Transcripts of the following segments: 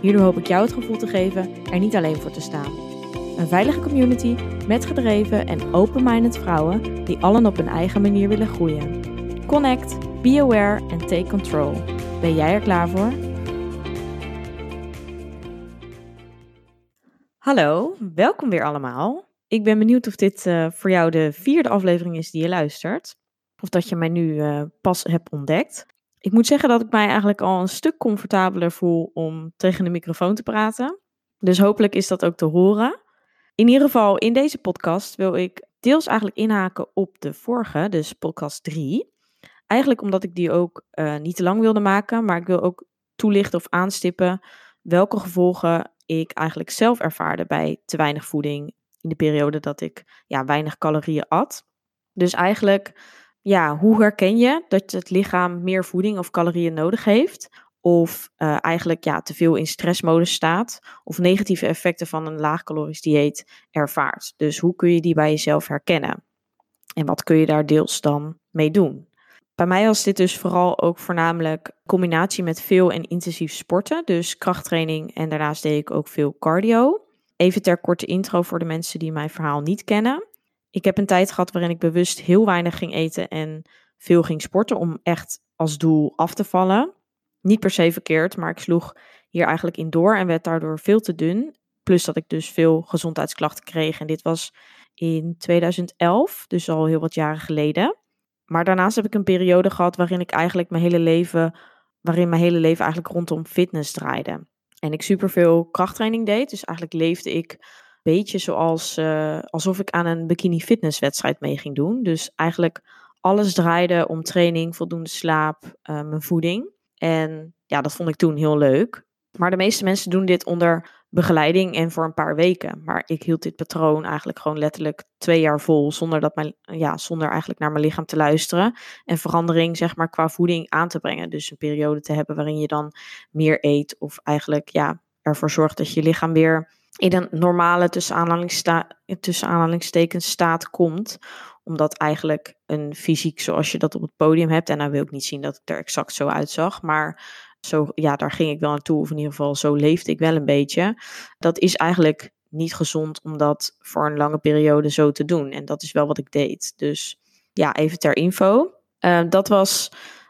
Hierdoor hoop ik jou het gevoel te geven er niet alleen voor te staan. Een veilige community met gedreven en open-minded vrouwen die allen op hun eigen manier willen groeien. Connect, be aware en take control. Ben jij er klaar voor? Hallo, welkom weer allemaal. Ik ben benieuwd of dit voor jou de 4e aflevering is die je luistert. Of dat je mij nu pas hebt ontdekt. Ik moet zeggen dat ik mij eigenlijk al een stuk comfortabeler voel om tegen de microfoon te praten. Dus hopelijk is dat ook te horen. In ieder geval, in deze podcast wil ik deels eigenlijk inhaken op de vorige, dus podcast 3. Eigenlijk omdat ik die ook niet te lang wilde maken, maar ik wil ook toelichten of aanstippen welke gevolgen ik eigenlijk zelf ervaarde bij te weinig voeding in de periode dat ik weinig calorieën at. Dus eigenlijk... ja, hoe herken je dat het lichaam meer voeding of calorieën nodig heeft? Of eigenlijk te veel in stressmodus staat? Of negatieve effecten van een laagcalorisch dieet ervaart? Dus hoe kun je die bij jezelf herkennen? En wat kun je daar deels dan mee doen? Bij mij was dit dus vooral ook voornamelijk combinatie met veel en intensief sporten. Dus krachttraining en daarnaast deed ik ook veel cardio. Even ter korte intro voor de mensen die mijn verhaal niet kennen. Ik heb een tijd gehad waarin ik bewust heel weinig ging eten en veel ging sporten om echt als doel af te vallen. Niet per se verkeerd, maar ik sloeg hier eigenlijk in door en werd daardoor veel te dun. Plus dat ik dus veel gezondheidsklachten kreeg en dit was in 2011, dus al heel wat jaren geleden. Maar daarnaast heb ik een periode gehad waarin mijn hele leven eigenlijk rondom fitness draaide. En ik superveel krachttraining deed, dus eigenlijk leefde ik... beetje zoals alsof ik aan een bikini fitnesswedstrijd mee ging doen. Dus eigenlijk alles draaide om training, voldoende slaap, mijn voeding. En ja, dat vond ik toen heel leuk. Maar de meeste mensen doen dit onder begeleiding en voor een paar weken. Maar ik hield dit patroon eigenlijk gewoon letterlijk 2 jaar vol... zonder eigenlijk naar mijn lichaam te luisteren... en verandering zeg maar qua voeding aan te brengen. Dus een periode te hebben waarin je dan meer eet... of eigenlijk ervoor zorgt dat je lichaam weer... in een normale tussen aanhalingstekens staat komt. Omdat eigenlijk een fysiek zoals je dat op het podium hebt. En dan wil ik niet zien dat ik er exact zo uitzag. Maar zo, daar ging ik wel naartoe. Of in ieder geval zo leefde ik wel een beetje. Dat is eigenlijk niet gezond om dat voor een lange periode zo te doen. En dat is wel wat ik deed. Dus even ter info.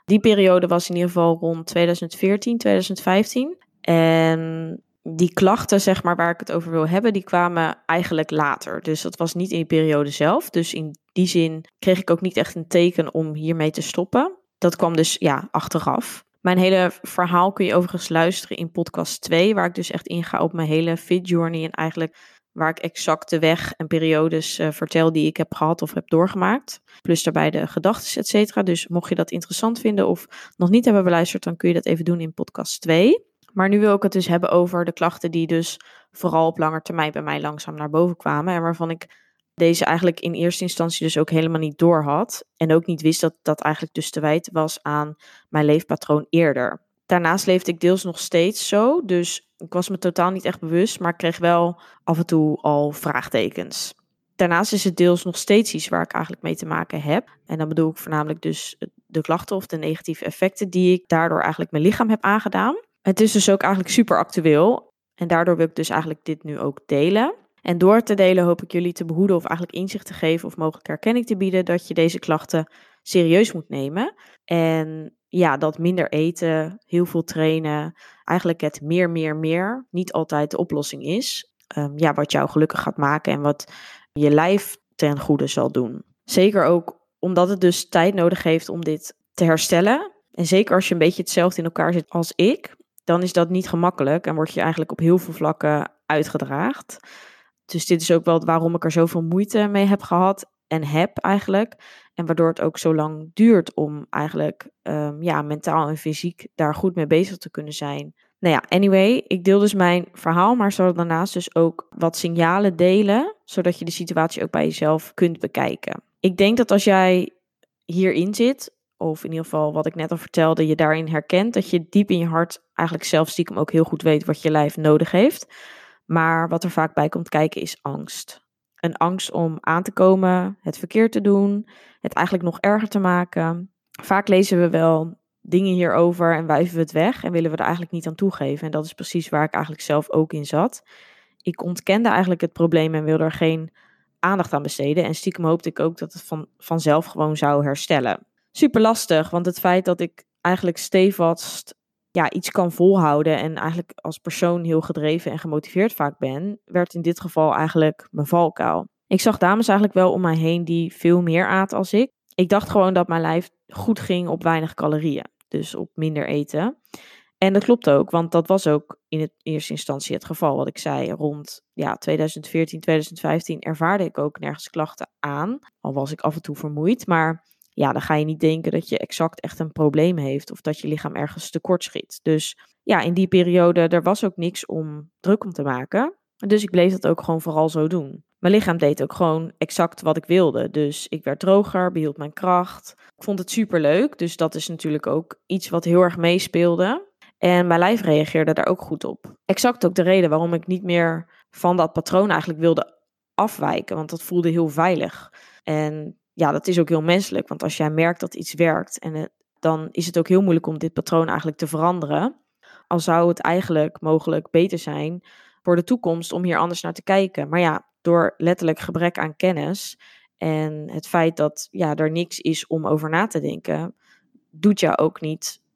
Die periode was in ieder geval rond 2014, 2015. En... die klachten, zeg maar, waar ik het over wil hebben, die kwamen eigenlijk later. Dus dat was niet in die periode zelf. Dus in die zin kreeg ik ook niet echt een teken om hiermee te stoppen. Dat kwam dus, achteraf. Mijn hele verhaal kun je overigens luisteren in podcast 2, waar ik dus echt inga op mijn hele fit journey. En eigenlijk waar ik exact de weg en periodes vertel die ik heb gehad of heb doorgemaakt. Plus daarbij de gedachten, et cetera. Dus mocht je dat interessant vinden of nog niet hebben beluisterd, dan kun je dat even doen in podcast 2. Maar nu wil ik het dus hebben over de klachten die dus vooral op lange termijn bij mij langzaam naar boven kwamen. En waarvan ik deze eigenlijk in eerste instantie dus ook helemaal niet door had. En ook niet wist dat dat eigenlijk dus te wijten was aan mijn leefpatroon eerder. Daarnaast leefde ik deels nog steeds zo. Dus ik was me totaal niet echt bewust, maar ik kreeg wel af en toe al vraagtekens. Daarnaast is het deels nog steeds iets waar ik eigenlijk mee te maken heb. En dan bedoel ik voornamelijk dus de klachten of de negatieve effecten die ik daardoor eigenlijk mijn lichaam heb aangedaan. Het is dus ook eigenlijk super actueel en daardoor wil ik dus eigenlijk dit nu ook delen. En door te delen hoop ik jullie te behoeden of eigenlijk inzicht te geven of mogelijk herkenning te bieden dat je deze klachten serieus moet nemen. En dat minder eten, heel veel trainen, eigenlijk het meer niet altijd de oplossing is. Wat jou gelukkig gaat maken en wat je lijf ten goede zal doen. Zeker ook omdat het dus tijd nodig heeft om dit te herstellen. En zeker als je een beetje hetzelfde in elkaar zit als ik... dan is dat niet gemakkelijk en word je eigenlijk op heel veel vlakken uitgedraagd. Dus dit is ook wel waarom ik er zoveel moeite mee heb gehad en heb eigenlijk. En waardoor het ook zo lang duurt om eigenlijk mentaal en fysiek daar goed mee bezig te kunnen zijn. Nou ja, anyway, ik deel dus mijn verhaal, maar zal daarnaast dus ook wat signalen delen, zodat je de situatie ook bij jezelf kunt bekijken. Ik denk dat als jij hierin zit, of in ieder geval wat ik net al vertelde, je daarin herkent, dat je diep in je hart eigenlijk zelf stiekem ook heel goed weet wat je lijf nodig heeft. Maar wat er vaak bij komt kijken is angst. Een angst om aan te komen, het verkeerd te doen, het eigenlijk nog erger te maken. Vaak lezen we wel dingen hierover en wuiven we het weg en willen we er eigenlijk niet aan toegeven. En dat is precies waar ik eigenlijk zelf ook in zat. Ik ontkende eigenlijk het probleem en wilde er geen aandacht aan besteden. En stiekem hoopte ik ook dat het vanzelf gewoon zou herstellen. Super lastig, want het feit dat ik eigenlijk stevast iets kan volhouden en eigenlijk als persoon heel gedreven en gemotiveerd vaak ben, werd in dit geval eigenlijk mijn valkuil. Ik zag dames eigenlijk wel om mij heen die veel meer aten als ik. Ik dacht gewoon dat mijn lijf goed ging op weinig calorieën, dus op minder eten. En dat klopt ook, want dat was ook in eerste instantie het geval. Wat ik zei, rond 2014, 2015 ervaarde ik ook nergens klachten aan. Al was ik af en toe vermoeid, maar dan ga je niet denken dat je exact echt een probleem heeft of dat je lichaam ergens tekortschiet. Dus in die periode, er was ook niks om druk om te maken. Dus ik bleef dat ook gewoon vooral zo doen. Mijn lichaam deed ook gewoon exact wat ik wilde. Dus ik werd droger, behield mijn kracht. Ik vond het superleuk, dus dat is natuurlijk ook iets wat heel erg meespeelde. En mijn lijf reageerde daar ook goed op. Exact ook de reden waarom ik niet meer van dat patroon eigenlijk wilde afwijken, want dat voelde heel veilig. En dat is ook heel menselijk, want als jij merkt dat iets werkt, dan is het ook heel moeilijk om dit patroon eigenlijk te veranderen. Al zou het eigenlijk mogelijk beter zijn voor de toekomst om hier anders naar te kijken. Maar door letterlijk gebrek aan kennis en het feit dat er niks is om over na te denken,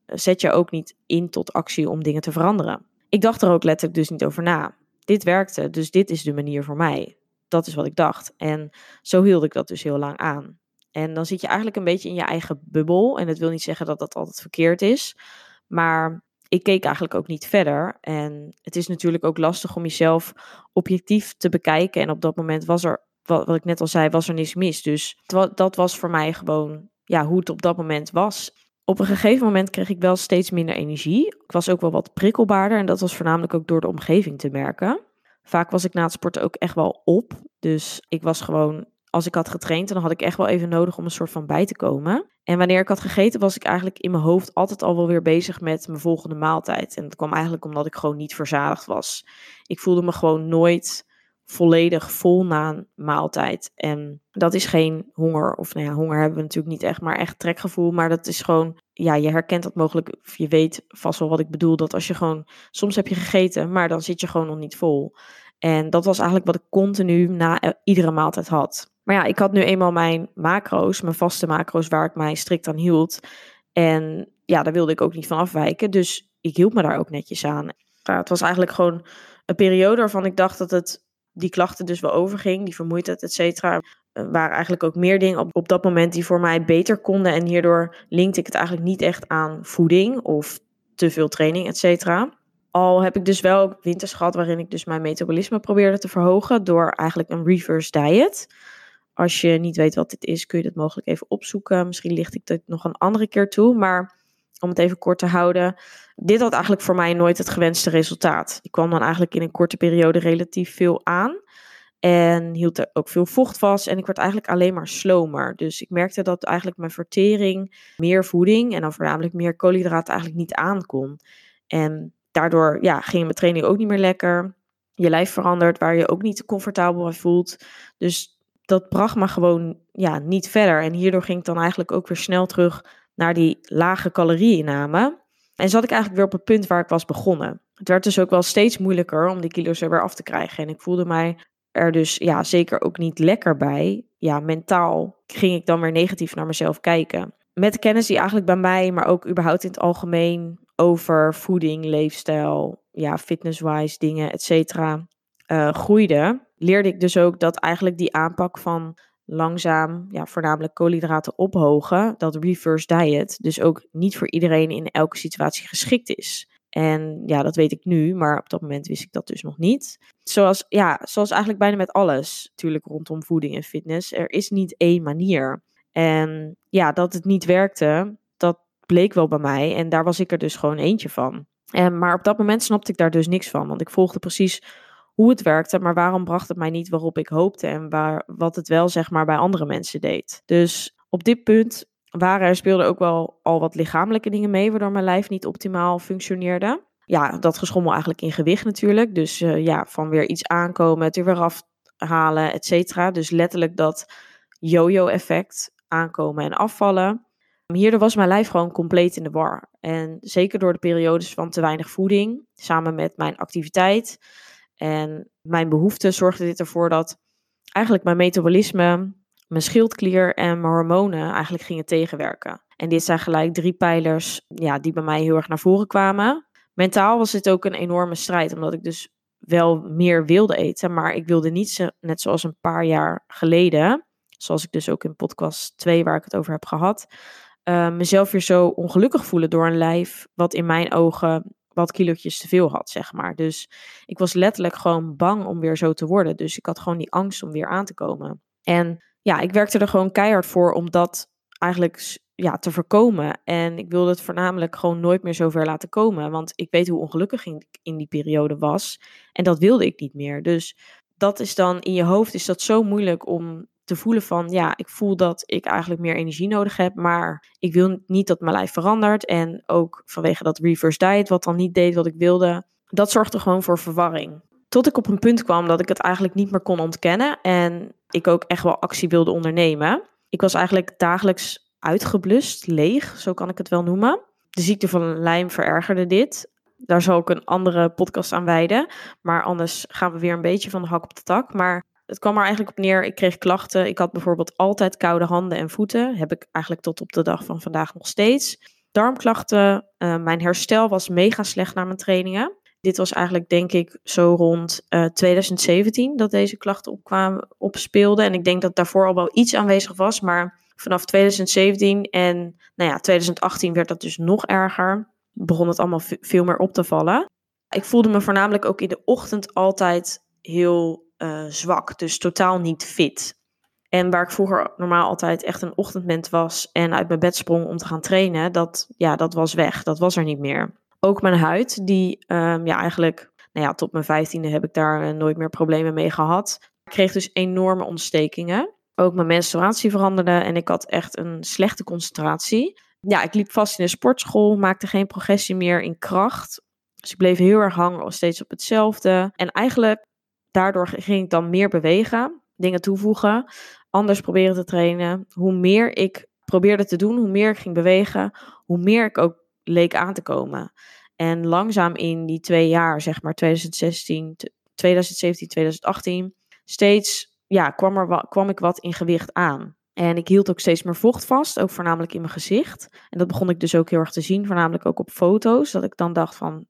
zet je ook niet in tot actie om dingen te veranderen. Ik dacht er ook letterlijk dus niet over na. Dit werkte, dus dit is de manier voor mij. Dat is wat ik dacht. En zo hield ik dat dus heel lang aan. En dan zit je eigenlijk een beetje in je eigen bubbel. En dat wil niet zeggen dat dat altijd verkeerd is. Maar ik keek eigenlijk ook niet verder. En het is natuurlijk ook lastig om jezelf objectief te bekijken. En op dat moment was er, wat ik net al zei, was er niks mis. Dus dat was voor mij gewoon hoe het op dat moment was. Op een gegeven moment kreeg ik wel steeds minder energie. Ik was ook wel wat prikkelbaarder. En dat was voornamelijk ook door de omgeving te merken. Vaak was ik na het sporten ook echt wel op. Dus ik was gewoon, als ik had getraind, dan had ik echt wel even nodig om een soort van bij te komen. En wanneer ik had gegeten, was ik eigenlijk in mijn hoofd altijd al wel weer bezig met mijn volgende maaltijd. En dat kwam eigenlijk omdat ik gewoon niet verzadigd was. Ik voelde me gewoon nooit volledig vol na een maaltijd. En dat is geen honger. Of honger hebben we natuurlijk niet echt, maar echt trekgevoel. Maar dat is gewoon, je herkent dat mogelijk. Of je weet vast wel wat ik bedoel. Dat als je gewoon, soms heb je gegeten, maar dan zit je gewoon nog niet vol. En dat was eigenlijk wat ik continu na iedere maaltijd had. Maar ik had nu eenmaal mijn macro's, mijn vaste macro's waar ik mij strikt aan hield. En daar wilde ik ook niet van afwijken. Dus ik hield me daar ook netjes aan. Het was eigenlijk gewoon een periode waarvan ik dacht dat die klachten dus wel overging, die vermoeidheid, et cetera, waren eigenlijk ook meer dingen op dat moment die voor mij beter konden. En hierdoor linkte ik het eigenlijk niet echt aan voeding of te veel training, et cetera. Al heb ik dus wel ook winters gehad waarin ik dus mijn metabolisme probeerde te verhogen door eigenlijk een reverse diet. Als je niet weet wat dit is, kun je dat mogelijk even opzoeken. Misschien licht ik dit nog een andere keer toe, maar om het even kort te houden. Dit had eigenlijk voor mij nooit het gewenste resultaat. Ik kwam dan eigenlijk in een korte periode relatief veel aan. En hield er ook veel vocht vast. En ik werd eigenlijk alleen maar slomer. Dus ik merkte dat eigenlijk mijn vertering, meer voeding en dan voornamelijk meer koolhydraten eigenlijk niet aankon. En daardoor ging mijn training ook niet meer lekker. Je lijf verandert waar je ook niet te comfortabel bij voelt. Dus dat bracht me gewoon niet verder. En hierdoor ging ik dan eigenlijk ook weer snel terug naar die lage calorieinname. En zat ik eigenlijk weer op het punt waar ik was begonnen. Het werd dus ook wel steeds moeilijker om die kilo's er weer af te krijgen. En ik voelde mij er dus zeker ook niet lekker bij. Mentaal ging ik dan weer negatief naar mezelf kijken. Met de kennis die eigenlijk bij mij, maar ook überhaupt in het algemeen over voeding, leefstijl, fitness-wise dingen, et cetera, groeide, leerde ik dus ook dat eigenlijk die aanpak van langzaam, voornamelijk koolhydraten ophogen, dat reverse diet dus ook niet voor iedereen in elke situatie geschikt is. En dat weet ik nu, maar op dat moment wist ik dat dus nog niet. Zoals eigenlijk bijna met alles, natuurlijk rondom voeding en fitness, er is niet één manier. En dat het niet werkte, dat bleek wel bij mij en daar was ik er dus gewoon eentje van. Maar op dat moment snapte ik daar dus niks van, want ik volgde precies hoe het werkte, maar waarom bracht het mij niet waarop ik hoopte en wat het wel zeg maar bij andere mensen deed. Dus op dit punt speelden ook wel al wat lichamelijke dingen mee, waardoor mijn lijf niet optimaal functioneerde. Ja, dat geschommel eigenlijk in gewicht natuurlijk. Dus van weer iets aankomen, het er weer afhalen, et cetera. Dus letterlijk dat yo-yo-effect, aankomen en afvallen. Hierdoor was mijn lijf gewoon compleet in de war. En zeker door de periodes van te weinig voeding, samen met mijn activiteit en mijn behoeften, zorgde dit ervoor dat eigenlijk mijn metabolisme, mijn schildklier en mijn hormonen eigenlijk gingen tegenwerken. En dit zijn gelijk 3 pijlers die bij mij heel erg naar voren kwamen. Mentaal was dit ook een enorme strijd, omdat ik dus wel meer wilde eten, maar ik wilde niet, net zoals een paar jaar geleden, zoals ik dus ook in podcast 2 waar ik het over heb gehad, mezelf weer zo ongelukkig voelen door een lijf wat in mijn ogen wat kilootjes te veel had, zeg maar. Dus ik was letterlijk gewoon bang om weer zo te worden. Dus ik had gewoon die angst om weer aan te komen. En ik werkte er gewoon keihard voor om dat eigenlijk te voorkomen. En ik wilde het voornamelijk gewoon nooit meer zover laten komen. Want ik weet hoe ongelukkig ik in die periode was. En dat wilde ik niet meer. Dus dat is dan in je hoofd is dat zo moeilijk om te voelen van, ik voel dat ik eigenlijk meer energie nodig heb, maar ik wil niet dat mijn lijf verandert. En ook vanwege dat reverse diet, wat dan niet deed wat ik wilde, dat zorgde gewoon voor verwarring. Tot ik op een punt kwam dat ik het eigenlijk niet meer kon ontkennen en ik ook echt wel actie wilde ondernemen. Ik was eigenlijk dagelijks uitgeblust, leeg, zo kan ik het wel noemen. De ziekte van Lyme verergerde dit. Daar zal ik een andere podcast aan wijden, maar anders gaan we weer een beetje van de hak op de tak. Maar het kwam er eigenlijk op neer, ik kreeg klachten. Ik had bijvoorbeeld altijd koude handen en voeten. Heb ik eigenlijk tot op de dag van vandaag nog steeds. Darmklachten, mijn herstel was mega slecht na mijn trainingen. Dit was eigenlijk denk ik zo rond 2017 dat deze klachten opspeelden. En ik denk dat daarvoor al wel iets aanwezig was. Maar vanaf 2017 en 2018 werd dat dus nog erger. Begon het allemaal veel meer op te vallen. Ik voelde me voornamelijk ook in de ochtend altijd heel zwak, dus totaal niet fit. En waar ik vroeger normaal altijd echt een ochtendmens was en uit mijn bed sprong om te gaan trainen, dat was weg, dat was er niet meer. Ook mijn huid, die eigenlijk, tot mijn 15e heb ik daar nooit meer problemen mee gehad. Ik kreeg dus enorme ontstekingen. Ook mijn menstruatie veranderde en ik had echt een slechte concentratie. Ja, ik liep vast in de sportschool, maakte geen progressie meer in kracht. Dus ik bleef heel erg hangen, steeds op hetzelfde. En eigenlijk daardoor ging ik dan meer bewegen, dingen toevoegen, anders proberen te trainen. Hoe meer ik probeerde te doen, hoe meer ik ging bewegen, hoe meer ik ook leek aan te komen. En langzaam in die 2 jaar, zeg maar 2017, 2018, steeds kwam ik wat in gewicht aan. En ik hield ook steeds meer vocht vast, ook voornamelijk in mijn gezicht. En dat begon ik dus ook heel erg te zien, voornamelijk ook op foto's, dat ik dan dacht van,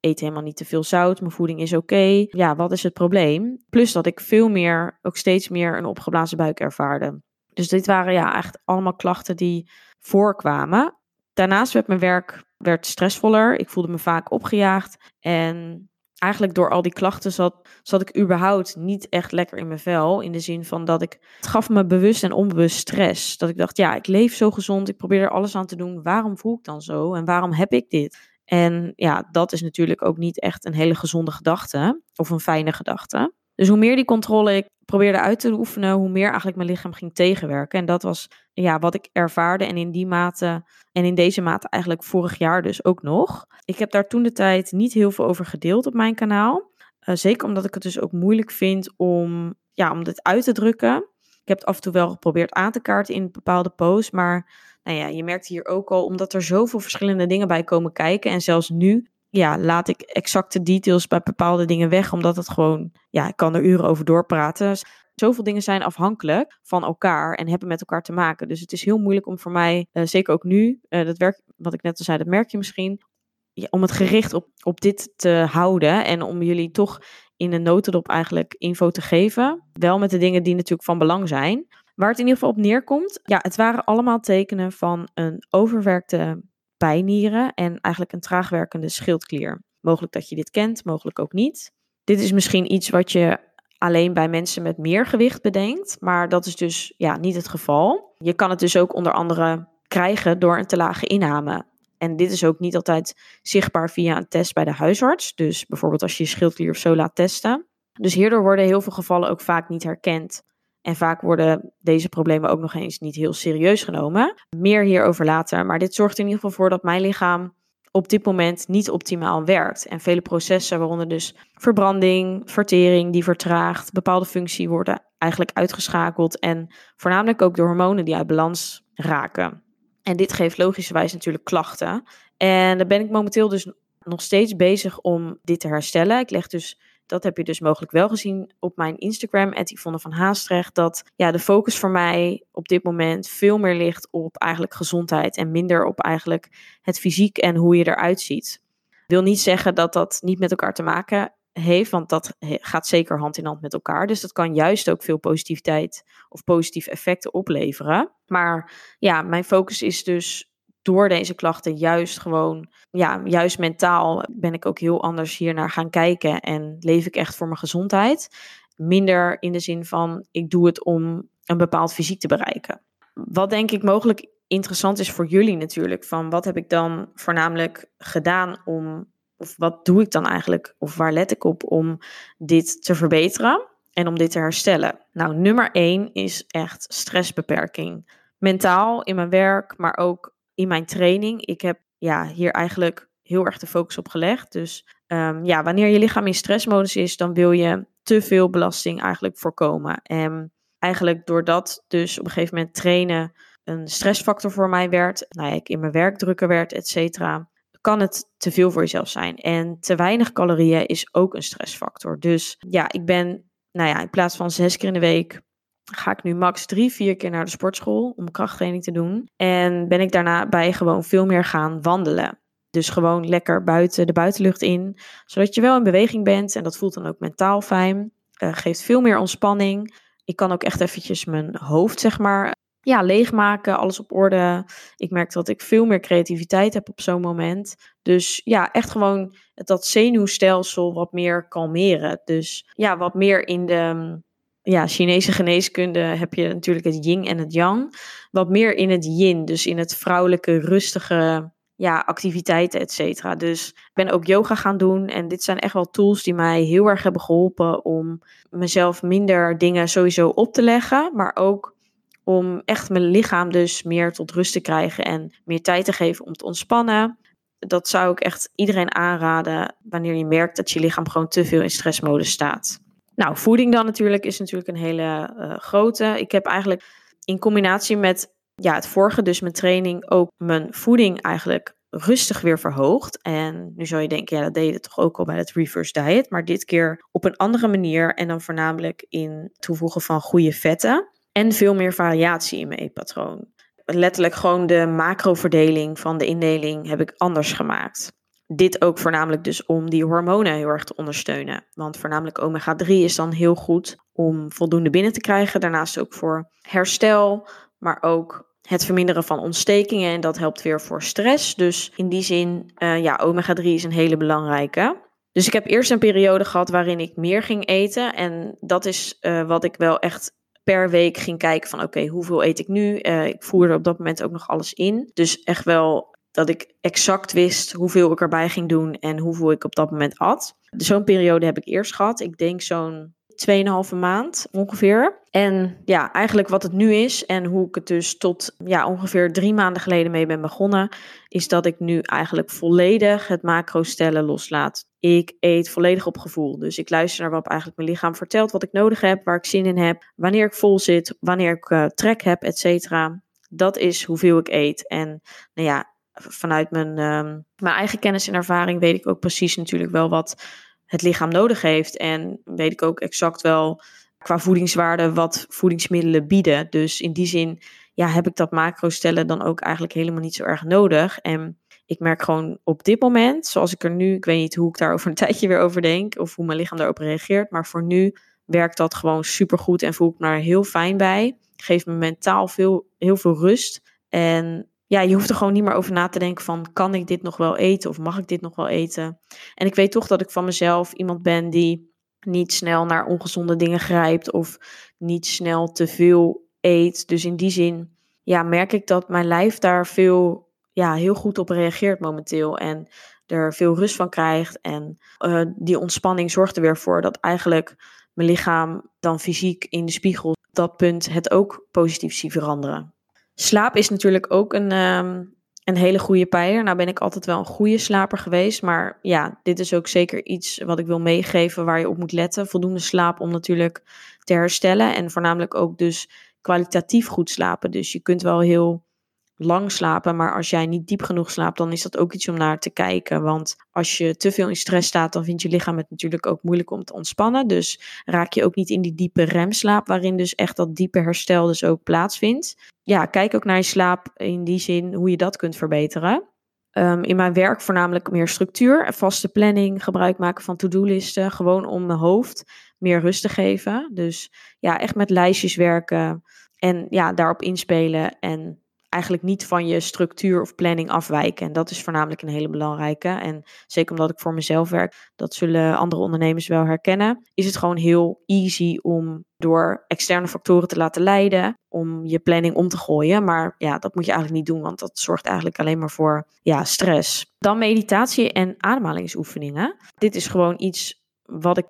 eet helemaal niet te veel zout, mijn voeding is oké. Ja, wat is het probleem? Plus dat ik ook steeds meer een opgeblazen buik ervaarde. Dus dit waren echt allemaal klachten die voorkwamen. Daarnaast werd mijn werk stressvoller. Ik voelde me vaak opgejaagd. En eigenlijk door al die klachten zat ik überhaupt niet echt lekker in mijn vel. In de zin van dat het gaf me bewust en onbewust stress. Dat ik dacht, ik leef zo gezond, ik probeer er alles aan te doen. Waarom voel ik dan zo en waarom heb ik dit? En dat is natuurlijk ook niet echt een hele gezonde gedachte of een fijne gedachte. Dus hoe meer die controle ik probeerde uit te oefenen, hoe meer eigenlijk mijn lichaam ging tegenwerken. En dat was wat ik ervaarde en in deze mate eigenlijk vorig jaar dus ook nog. Ik heb daar toen de tijd niet heel veel over gedeeld op mijn kanaal. Zeker omdat ik het dus ook moeilijk vind om dit uit te drukken. Ik heb het af en toe wel geprobeerd aan te kaarten in een bepaalde posts, maar je merkt hier ook al, omdat er zoveel verschillende dingen bij komen kijken. En zelfs nu, laat ik exacte details bij bepaalde dingen weg. Omdat het gewoon, ik kan er uren over doorpraten. Zoveel dingen zijn afhankelijk van elkaar en hebben met elkaar te maken. Dus het is heel moeilijk om voor mij, zeker ook nu, dat werk, wat ik net al zei, dat merk je misschien. Ja, om het gericht op dit te houden en om jullie toch in een notendop eigenlijk info te geven. Wel met de dingen die natuurlijk van belang zijn. Waar het in ieder geval op neerkomt, het waren allemaal tekenen van een overwerkte bijnieren en eigenlijk een traagwerkende schildklier. Mogelijk dat je dit kent, mogelijk ook niet. Dit is misschien iets wat je alleen bij mensen met meer gewicht bedenkt, maar dat is dus niet het geval. Je kan het dus ook onder andere krijgen door een te lage inname. En dit is ook niet altijd zichtbaar via een test bij de huisarts. Dus bijvoorbeeld als je je schildklier of zo laat testen. Dus hierdoor worden heel veel gevallen ook vaak niet herkend. En vaak worden deze problemen ook nog eens niet heel serieus genomen. Meer hierover later. Maar dit zorgt er in ieder geval voor dat mijn lichaam op dit moment niet optimaal werkt. En vele processen, waaronder dus verbranding, vertering, die vertraagt. Bepaalde functie worden eigenlijk uitgeschakeld. En voornamelijk ook de hormonen die uit balans raken. En dit geeft logischerwijs natuurlijk klachten. En daar ben ik momenteel dus nog steeds bezig om dit te herstellen. Ik leg dus, dat heb je dus mogelijk wel gezien op mijn Instagram, @Yvonne van Haastrecht, dat ja, de focus voor mij op dit moment veel meer ligt op eigenlijk gezondheid en minder op eigenlijk het fysiek en hoe je eruit ziet. Ik wil niet zeggen dat dat niet met elkaar te maken heeft, want dat gaat zeker hand in hand met elkaar. Dus dat kan juist ook veel positiviteit of positieve effecten opleveren. Maar ja, mijn focus is dus door deze klachten juist gewoon, ja, juist mentaal ben ik ook heel anders hiernaar gaan kijken en leef ik echt voor mijn gezondheid. Minder in de zin van, ik doe het om een bepaald fysiek te bereiken. Wat denk ik mogelijk interessant is voor jullie natuurlijk, van wat heb ik dan voornamelijk gedaan om, of wat doe ik dan eigenlijk, of waar let ik op om dit te verbeteren en om dit te herstellen? Nou, nummer 1 is echt stressbeperking. Mentaal, in mijn werk, maar ook in mijn training. Ik heb hier eigenlijk heel erg de focus op gelegd. Dus wanneer je lichaam in stressmodus is, dan wil je te veel belasting eigenlijk voorkomen. En eigenlijk doordat dus op een gegeven moment trainen een stressfactor voor mij werd, ik in mijn werk drukker werd, etcetera, kan het te veel voor jezelf zijn. En te weinig calorieën is ook een stressfactor. Dus ja, ik ben, in plaats van 6 keer in de week, ga ik nu max 3-4 keer naar de sportschool om krachttraining te doen. En ben ik daarna bij gewoon veel meer gaan wandelen. Dus gewoon lekker buiten de buitenlucht in. Zodat je wel in beweging bent. En dat voelt dan ook mentaal fijn. Geeft veel meer ontspanning. Ik kan ook echt eventjes mijn hoofd leegmaken. Alles op orde. Ik merk dat ik veel meer creativiteit heb op zo'n moment. Dus ja, echt gewoon dat zenuwstelsel wat meer kalmeren. Dus ja, wat meer in de... Ja, Chinese geneeskunde heb je natuurlijk het yin en het yang. Wat meer in het yin, dus in het vrouwelijke, rustige activiteiten, et cetera. Dus ik ben ook yoga gaan doen. En dit zijn echt wel tools die mij heel erg hebben geholpen om mezelf minder dingen sowieso op te leggen. Maar ook om echt mijn lichaam dus meer tot rust te krijgen en meer tijd te geven om te ontspannen. Dat zou ik echt iedereen aanraden wanneer je merkt dat je lichaam gewoon te veel in stressmodus staat. Nou, voeding dan natuurlijk is natuurlijk een hele grote. Ik heb eigenlijk in combinatie met het vorige, dus mijn training, ook mijn voeding eigenlijk rustig weer verhoogd. En nu zou je denken, dat deed je toch ook al bij het reverse diet. Maar dit keer op een andere manier en dan voornamelijk in toevoegen van goede vetten. En veel meer variatie in mijn eetpatroon. Letterlijk gewoon de macroverdeling van de indeling heb ik anders gemaakt. Dit ook voornamelijk dus om die hormonen heel erg te ondersteunen. Want voornamelijk omega-3 is dan heel goed om voldoende binnen te krijgen. Daarnaast ook voor herstel, maar ook het verminderen van ontstekingen. En dat helpt weer voor stress. Dus in die zin, omega-3 is een hele belangrijke. Dus ik heb eerst een periode gehad waarin ik meer ging eten. En dat is wat ik wel echt per week ging kijken van oké, hoeveel eet ik nu? Ik voerde op dat moment ook nog alles in. Dus echt wel dat ik exact wist hoeveel ik erbij ging doen en hoeveel ik op dat moment at. Zo'n periode heb ik eerst gehad. Ik denk zo'n 2,5 maand ongeveer. En eigenlijk wat het nu is en hoe ik het dus tot ongeveer 3 maanden geleden mee ben begonnen, is dat ik nu eigenlijk volledig het macro stellen loslaat. Ik eet volledig op gevoel. Dus ik luister naar wat eigenlijk mijn lichaam vertelt, wat ik nodig heb, waar ik zin in heb, wanneer ik vol zit, wanneer ik trek heb, et cetera. Dat is hoeveel ik eet. En vanuit mijn eigen kennis en ervaring weet ik ook precies natuurlijk wel wat het lichaam nodig heeft. En weet ik ook exact wel qua voedingswaarde wat voedingsmiddelen bieden. Dus in die zin heb ik dat macro stellen dan ook eigenlijk helemaal niet zo erg nodig. En ik merk gewoon op dit moment, zoals ik er nu, ik weet niet hoe ik daar over een tijdje weer over denk of hoe mijn lichaam daarop reageert. Maar voor nu werkt dat gewoon supergoed en voel ik me er heel fijn bij. Geeft me mentaal heel veel rust en je hoeft er gewoon niet meer over na te denken van kan ik dit nog wel eten of mag ik dit nog wel eten? En ik weet toch dat ik van mezelf iemand ben die niet snel naar ongezonde dingen grijpt of niet snel te veel eet. Dus in die zin merk ik dat mijn lijf daar veel ja, heel goed op reageert momenteel en er veel rust van krijgt. En die ontspanning zorgt er weer voor dat eigenlijk mijn lichaam dan fysiek in de spiegel op dat punt het ook positief zie veranderen. Slaap is natuurlijk ook een hele goede pijler. Nou ben ik altijd wel een goede slaper geweest. Maar ja, dit is ook zeker iets wat ik wil meegeven waar je op moet letten. Voldoende slaap om natuurlijk te herstellen. En voornamelijk ook dus kwalitatief goed slapen. Dus je kunt wel heel lang slapen, maar als jij niet diep genoeg slaapt, dan is dat ook iets om naar te kijken. Want als je te veel in stress staat, dan vindt je lichaam het natuurlijk ook moeilijk om te ontspannen. Dus raak je ook niet in die diepe remslaap, waarin dus echt dat diepe herstel dus ook plaatsvindt. Ja, kijk ook naar je slaap in die zin, hoe je dat kunt verbeteren. In mijn werk voornamelijk meer structuur, vaste planning, gebruik maken van to-do-listen, gewoon om mijn hoofd meer rust te geven. Dus ja, echt met lijstjes werken en ja, daarop inspelen en eigenlijk niet van je structuur of planning afwijken. En dat is voornamelijk een hele belangrijke. En zeker omdat ik voor mezelf werk, dat zullen andere ondernemers wel herkennen, is het gewoon heel easy om door externe factoren te laten leiden, om je planning om te gooien. Maar ja, dat moet je eigenlijk niet doen, want dat zorgt eigenlijk alleen maar voor stress. Dan meditatie en ademhalingsoefeningen. Dit is gewoon iets wat ik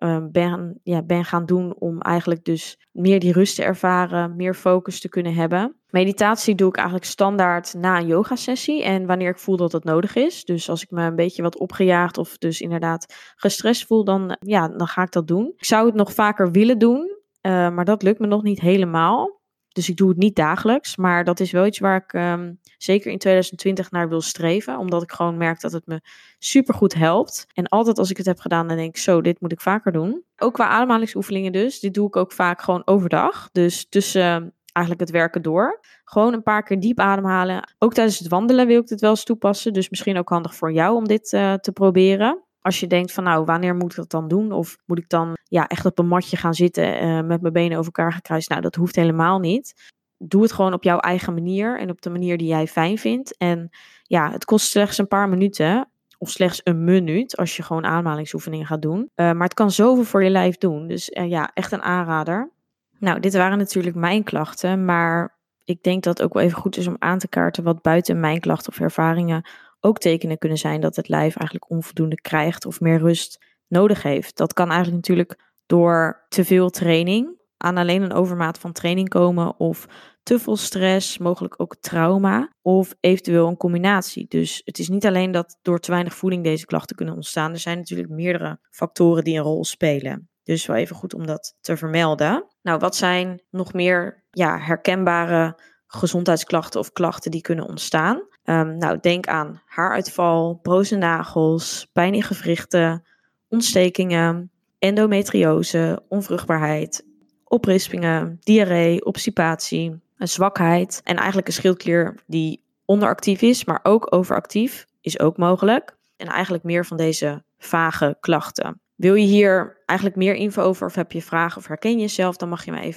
ben gaan doen om eigenlijk dus meer die rust te ervaren, meer focus te kunnen hebben. Meditatie doe ik eigenlijk standaard na een yogasessie en wanneer ik voel dat dat nodig is. Dus als ik me een beetje wat opgejaagd of dus inderdaad gestrest voel, dan ga ik dat doen. Ik zou het nog vaker willen doen, maar dat lukt me nog niet helemaal. Dus ik doe het niet dagelijks, maar dat is wel iets waar ik zeker in 2020 naar wil streven. Omdat ik gewoon merk dat het me supergoed helpt. En altijd als ik het heb gedaan, dan denk ik zo, dit moet ik vaker doen. Ook qua ademhalingsoefeningen dus. Dit doe ik ook vaak gewoon overdag. Dus tussen eigenlijk het werken door. Gewoon een paar keer diep ademhalen. Ook tijdens het wandelen wil ik dit wel eens toepassen. Dus misschien ook handig voor jou om dit te proberen. Als je denkt van nou, wanneer moet ik dat dan doen? Of moet ik dan echt op een matje gaan zitten met mijn benen over elkaar gekruist? Nou, dat hoeft helemaal niet. Doe het gewoon op jouw eigen manier en op de manier die jij fijn vindt. En ja, het kost slechts een paar minuten of slechts een minuut als je gewoon ademhalingsoefeningen gaat doen. Maar het kan zoveel voor je lijf doen. Dus echt een aanrader. Nou, dit waren natuurlijk mijn klachten. Maar ik denk dat het ook wel even goed is om aan te kaarten wat buiten mijn klachten of ervaringen ook tekenen kunnen zijn dat het lijf eigenlijk onvoldoende krijgt of meer rust nodig heeft. Dat kan eigenlijk natuurlijk door te veel training, aan alleen een overmaat van training komen of te veel stress, mogelijk ook trauma of eventueel een combinatie. Dus het is niet alleen dat door te weinig voeding deze klachten kunnen ontstaan. Er zijn natuurlijk meerdere factoren die een rol spelen. Dus wel even goed om dat te vermelden. Nou, wat zijn nog meer herkenbare gezondheidsklachten of klachten die kunnen ontstaan? Denk aan haaruitval, broze nagels, pijn in gewrichten, ontstekingen, endometriose, onvruchtbaarheid, oprispingen, diarree, obstipatie, een zwakheid en eigenlijk een schildklier die onderactief is, maar ook overactief is ook mogelijk. En eigenlijk meer van deze vage klachten. Wil je hier eigenlijk meer info over of heb je vragen of herken je jezelf, dan mag je me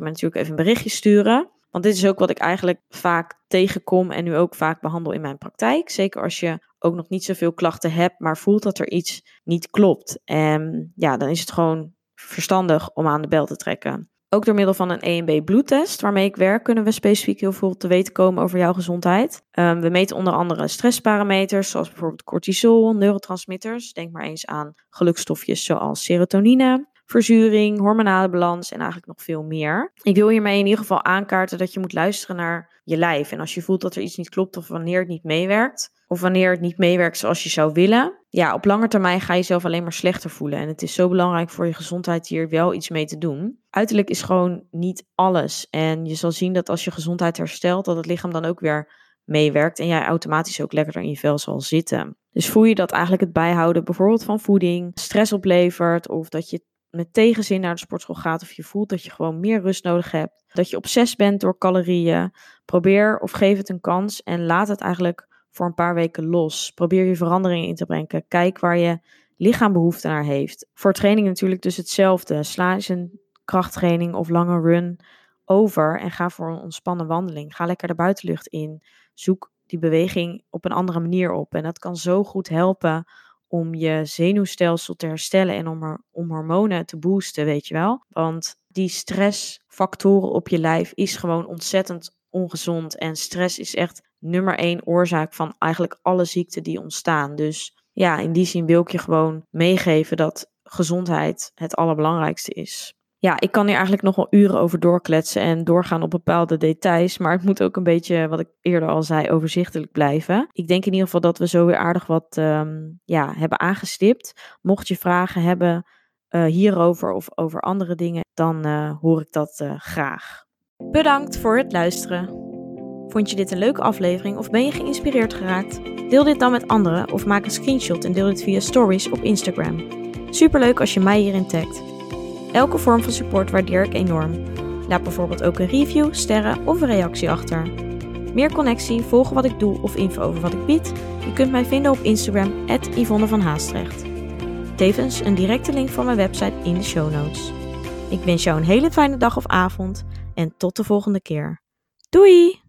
natuurlijk even een berichtje sturen. Want dit is ook wat ik eigenlijk vaak tegenkom en nu ook vaak behandel in mijn praktijk. Zeker als je ook nog niet zoveel klachten hebt, maar voelt dat er iets niet klopt. En dan is het gewoon verstandig om aan de bel te trekken. Ook door middel van een EMB bloedtest waarmee ik werk, kunnen we specifiek heel veel te weten komen over jouw gezondheid. We meten onder andere stressparameters zoals bijvoorbeeld cortisol, neurotransmitters. Denk maar eens aan gelukstofjes zoals serotonine, verzuring, hormonale balans en eigenlijk nog veel meer. Ik wil hiermee in ieder geval aankaarten dat je moet luisteren naar je lijf. En als je voelt dat er iets niet klopt of wanneer het niet meewerkt, of wanneer het niet meewerkt zoals je zou willen, op lange termijn ga je jezelf alleen maar slechter voelen. En het is zo belangrijk voor je gezondheid hier wel iets mee te doen. Uiterlijk is gewoon niet alles. En je zal zien dat als je gezondheid herstelt, dat het lichaam dan ook weer meewerkt en jij automatisch ook lekkerder in je vel zal zitten. Dus voel je dat eigenlijk het bijhouden bijvoorbeeld van voeding stress oplevert, of dat je met tegenzin naar de sportschool gaat, of je voelt dat je gewoon meer rust nodig hebt, dat je obsessief bent door calorieën, probeer of geef het een kans en laat het eigenlijk voor een paar weken los. Probeer je veranderingen in te brengen. Kijk waar je lichaam behoefte naar heeft. Voor training natuurlijk dus hetzelfde. Sla eens een krachttraining of lange run over en ga voor een ontspannen wandeling. Ga lekker de buitenlucht in. Zoek die beweging op een andere manier op. En dat kan zo goed helpen om je zenuwstelsel te herstellen en om hormonen te boosten, weet je wel. Want die stressfactoren op je lijf is gewoon ontzettend ongezond. En stress is echt nummer 1 oorzaak van eigenlijk alle ziekten die ontstaan. Dus ja, in die zin wil ik je gewoon meegeven dat gezondheid het allerbelangrijkste is. Ja, ik kan hier eigenlijk nog wel uren over doorkletsen en doorgaan op bepaalde details. Maar het moet ook een beetje, wat ik eerder al zei, overzichtelijk blijven. Ik denk in ieder geval dat we zo weer aardig wat hebben aangestipt. Mocht je vragen hebben hierover of over andere dingen, dan hoor ik dat graag. Bedankt voor het luisteren. Vond je dit een leuke aflevering of ben je geïnspireerd geraakt? Deel dit dan met anderen of maak een screenshot en deel dit via stories op Instagram. Superleuk als je mij hierin tagt. Elke vorm van support waardeer ik enorm. Laat bijvoorbeeld ook een review, sterren of een reactie achter. Meer connectie, volgen wat ik doe of info over wat ik bied? Je kunt mij vinden op Instagram @YvonnevanHaastrecht. Tevens een directe link van mijn website in de show notes. Ik wens jou een hele fijne dag of avond en tot de volgende keer. Doei!